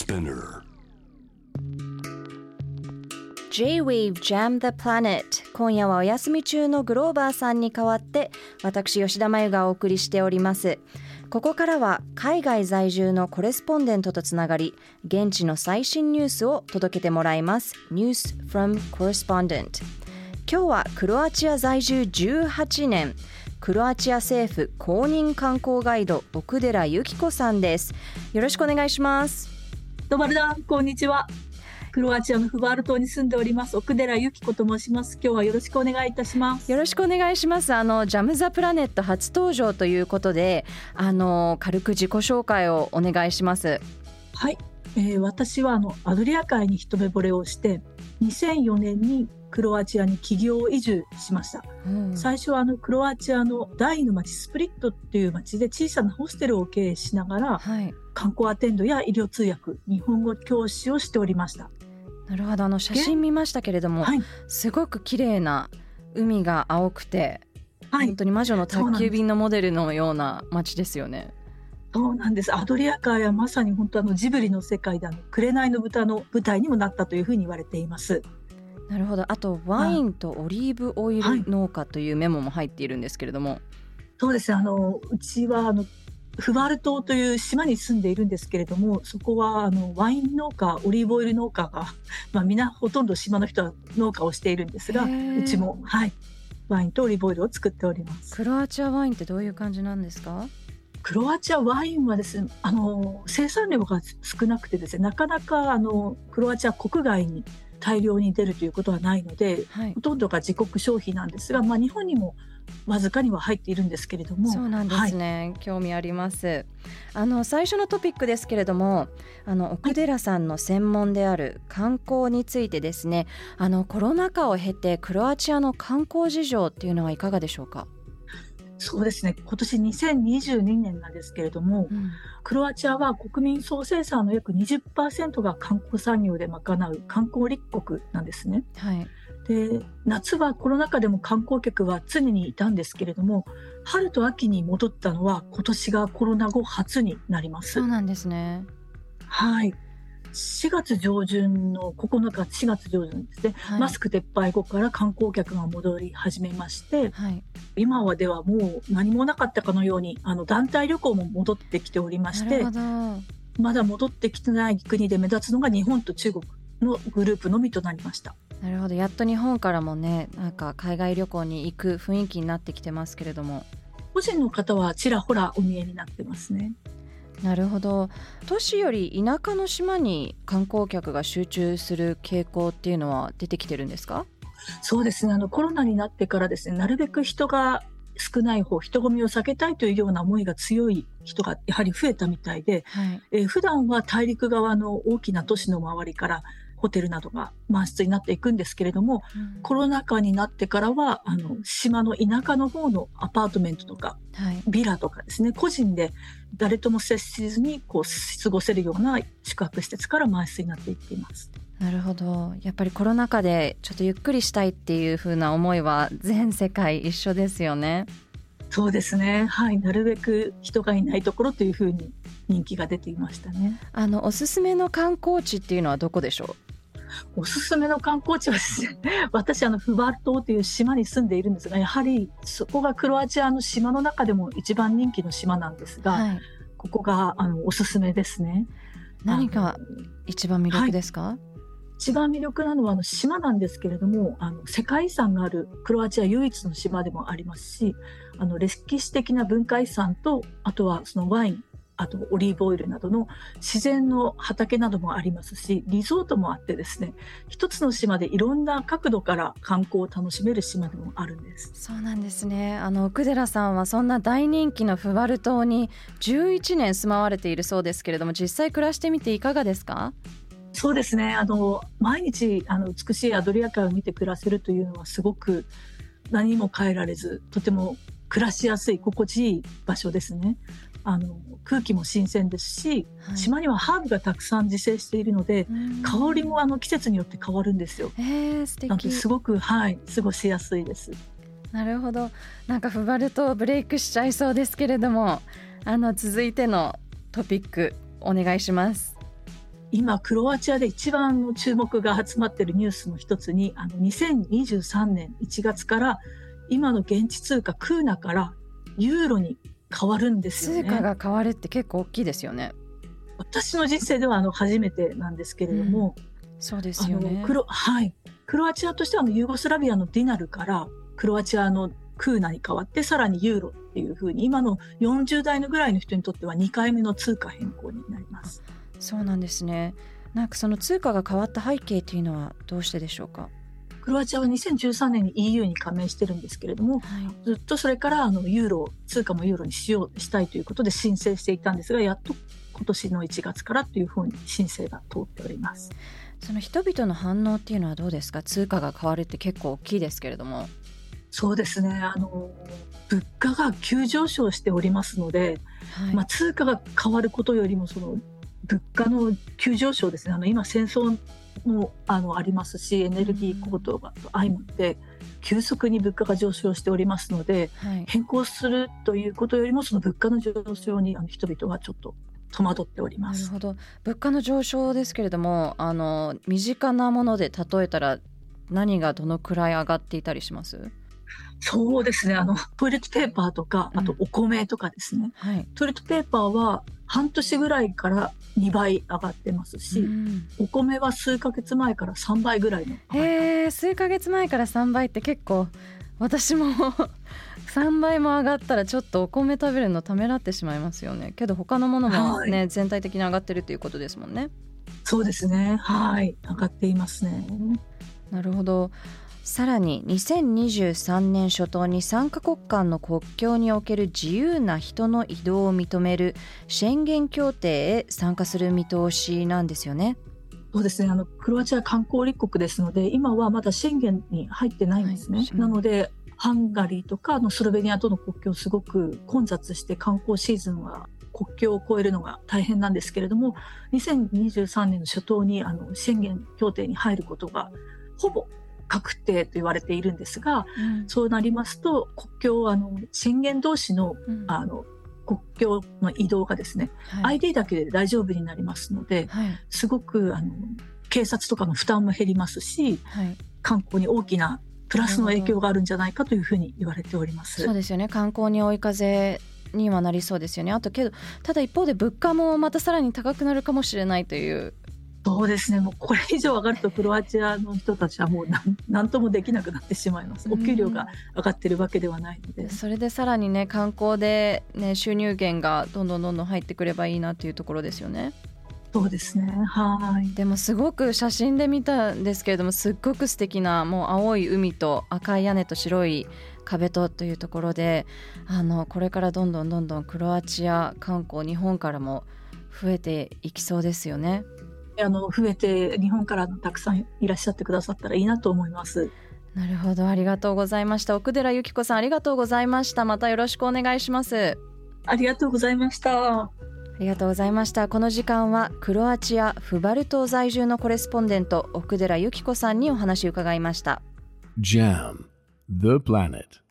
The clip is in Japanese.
Spinner J Wave Jam the Planet。 今夜はお休み中のグローバーさんに代わって私吉田真由がお送りしております。ここからは海外在住のコレスポンデントとつながり、現地の最新ニュースを届けてもらいます。ニュース from Correspondent。 今日はクロアチア在住18年、クロアチア政府公認観光ガイド奥寺由紀子さんです。よろしくお願いします。どうもこんにちは。クロアチアのフバール島に住んでおります奥寺由紀子と申します。今日はよろしくお願いいたします。よろしくお願いします。ジャム・ザ・プラネット初登場ということで、軽く自己紹介をお願いします。はい、私はアドリア海に一目惚れをして2004年にクロアチアに起業移住しました、最初はクロアチアの第2の町スプリットっていう町で小さなホステルを経営しながら、観光アテンドや医療通訳、日本語教師をしておりました。なるほど。写真見ましたけれども、すごく綺麗な海が青くて、本当に魔女の宅急便のモデルのような街ですよね。そうなんです。アドリア海はまさに本当ジブリの世界で紅の豚の舞台にもなったというふうに言われています。なるほど。あとワインとオリーブオイル農家というメモも入っているんですけれども、そうですね。うちはフバール島という島に住んでいるんですけれども、そこはワイン農家、オリーブオイル農家が、皆ほとんど島の人は農家をしているんですが、うちも、ワインとオリーブオイルを作っております。クロアチアワインってどういう感じなんですか？クロアチアワインはですね、生産量が少なくてですね、なかなかクロアチア国外に大量に出るということはないので、ほとんどが自国消費なんですが、日本にもわずかには入っているんですけれども。そうなんですね、興味あります。最初のトピックですけれども、奥寺さんの専門である観光についてですね、コロナ禍を経てクロアチアの観光事情っていうのはいかがでしょうか？そうですね、今年2022年なんですけれども、クロアチアは国民総生産の約 20% が観光産業で賄う観光立国なんですね、で夏はコロナ禍でも観光客は常にいたんですけれども、春と秋に戻ったのは今年がコロナ後初になります。そうなんですね。4月上旬の9日4月上旬ですね、マスク撤廃後から観光客が戻り始めまして、今はではもう何もなかったかのように団体旅行も戻ってきておりまして、まだ戻ってきてない国で目立つのが日本と中国のグループのみとなりました。なるほど。やっと日本からもね、なんか海外旅行に行く雰囲気になってきてますけれども、個人の方はちらほらお見えになってますね。なるほど。都市より田舎の島に観光客が集中する傾向っていうのは出てきてるんですか？そうですね、コロナになってからですね、なるべく人が少ない方、人混みを避けたいというような思いが強い人がやはり増えたみたいで、普段は大陸側の大きな都市の周りからホテルなどが満室になっていくんですけれども、コロナ禍になってからは島の田舎の方のアパートメントとか、ビラとかですね、個人で誰とも接しずに過ごせるような宿泊施設から満室になっていっています。なるほど。やっぱりコロナ禍でちょっとゆっくりしたいっていう風な思いは全世界一緒ですよね。そうですね、なるべく人がいないところという風に人気が出ていましたね。おすすめの観光地っていうのはどこでしょう？おすすめの観光地はですね、私フバール島という島に住んでいるんですが、やはりそこがクロアチアの島の中でも一番人気の島なんですが、ここがおすすめですね。何が一番魅力ですか？一番魅力なのは島なんですけれども、世界遺産があるクロアチア唯一の島でもありますし、歴史的な文化遺産と、あとはそのワイン、あとオリーブオイルなどの自然の畑などもありますし、リゾートもあってですね、一つの島でいろんな角度から観光を楽しめる島でもあるんです。そうなんですね。奥寺さんはそんな大人気のフバル島に11年住まわれているそうですけれども、実際暮らしてみていかがですか？そうですね、毎日美しいアドリア海を見て暮らせるというのはすごく何も変えられず、とても暮らしやすい心地いい場所ですね。空気も新鮮ですし、島にはハーブがたくさん自生しているので、香りも季節によって変わるんですよ。素敵。なのですごく、過ごしやすいです。なるほど。なんかフバル島ブレイクしちゃいそうですけれども、続いてのトピックお願いします。今クロアチアで一番の注目が集まっているニュースの一つに、2023年1月から今の現地通貨クーナからユーロに変わるんですよね。通貨が変わるって結構大きいですよね。私の人生では初めてなんですけれども、そうですよね。はい、クロアチアとしてはユーゴスラビアのディナルからクロアチアのクーナに変わってさらにユーロっていう風に今の40代のぐらいの人にとっては2回目の通貨変更になります。そうなんですね。なんかその通貨が変わった背景というのはどうしてでしょうか。クロアチアは2013年に EU に加盟してるんですけれども、はい、ずっとそれからユーロ通貨もユーロにしようしたいということで申請していたんですが、やっと今年の1月からというふうに申請が通っております。その人々の反応っていうのはどうですか。通貨が変わるって結構大きいですけれども。そうですね、物価が急上昇しておりますので、はい、通貨が変わることよりもその物価の急上昇ですね。今戦争もありますし、エネルギー高騰が相まって急速に物価が上昇しておりますので、はい、変更するということよりもその物価の上昇に人々はちょっと戸惑っております。なるほど。物価の上昇ですけれども、身近なもので例えたら何がどのくらい上がっていたりします。そうですね、トイレットペーパーとかあとお米とかですね、はい、トイレットペーパーは半年ぐらいから2倍上がってますし、お米は数ヶ月前から3倍ぐらいの上がり方。数ヶ月前から3倍って結構私も3倍も上がったらちょっとお米食べるのためらってしまいますよね。けど他のものも、ね、はい、全体的に上がってるということですもんね。そうですね、はい、上がっていますね。なるほど。さらに2023年初頭に3カ国間の国境における自由な人の移動を認めるシェンゲン協定へ参加する見通しなんですよね。そうですね、クロアチア観光立国ですので今はまだシェンゲンに入ってないんですね、はい、なのでハンガリーとかスロベニアとの国境すごく混雑して観光シーズンは国境を越えるのが大変なんですけれども、2023年の初頭にシェンゲン協定に入ることがほぼ確定と言われているんですが、そうなりますと国境は宣言同士の、国境の移動がですね、はい、ID だけで大丈夫になりますので、はい、すごく警察とかの負担も減りますし、はい、観光に大きなプラスの影響があるんじゃないかというふうに言われております。そうですよね、観光に追い風にはなりそうですよね。あとけどただ一方で物価もまたさらに高くなるかもしれないという。そうですね、もうこれ以上上がるとクロアチアの人たちはもう何ともできなくなってしまいます。お給料が上がってるわけではないので、それでさらにね観光で、ね、収入源がどんどん入ってくればいいなというところですよね。そうですね、はい。でもすごく写真で見たんですけれども、すっごく素敵なもう青い海と赤い屋根と白い壁とというところで、これからどんどんクロアチア観光日本からも増えていきそうですよね。増えて日本からたくさんいらっしゃってくださったらいいなと思います。なるほど、ありがとうございました。奥寺由紀子さんありがとうございました。またよろしくお願いします。ありがとうございました。ありがとうございました。この時間はクロアチアフバル島在住のコレスポンデント奥寺由紀子さんにお話を伺いました。JAM The Planet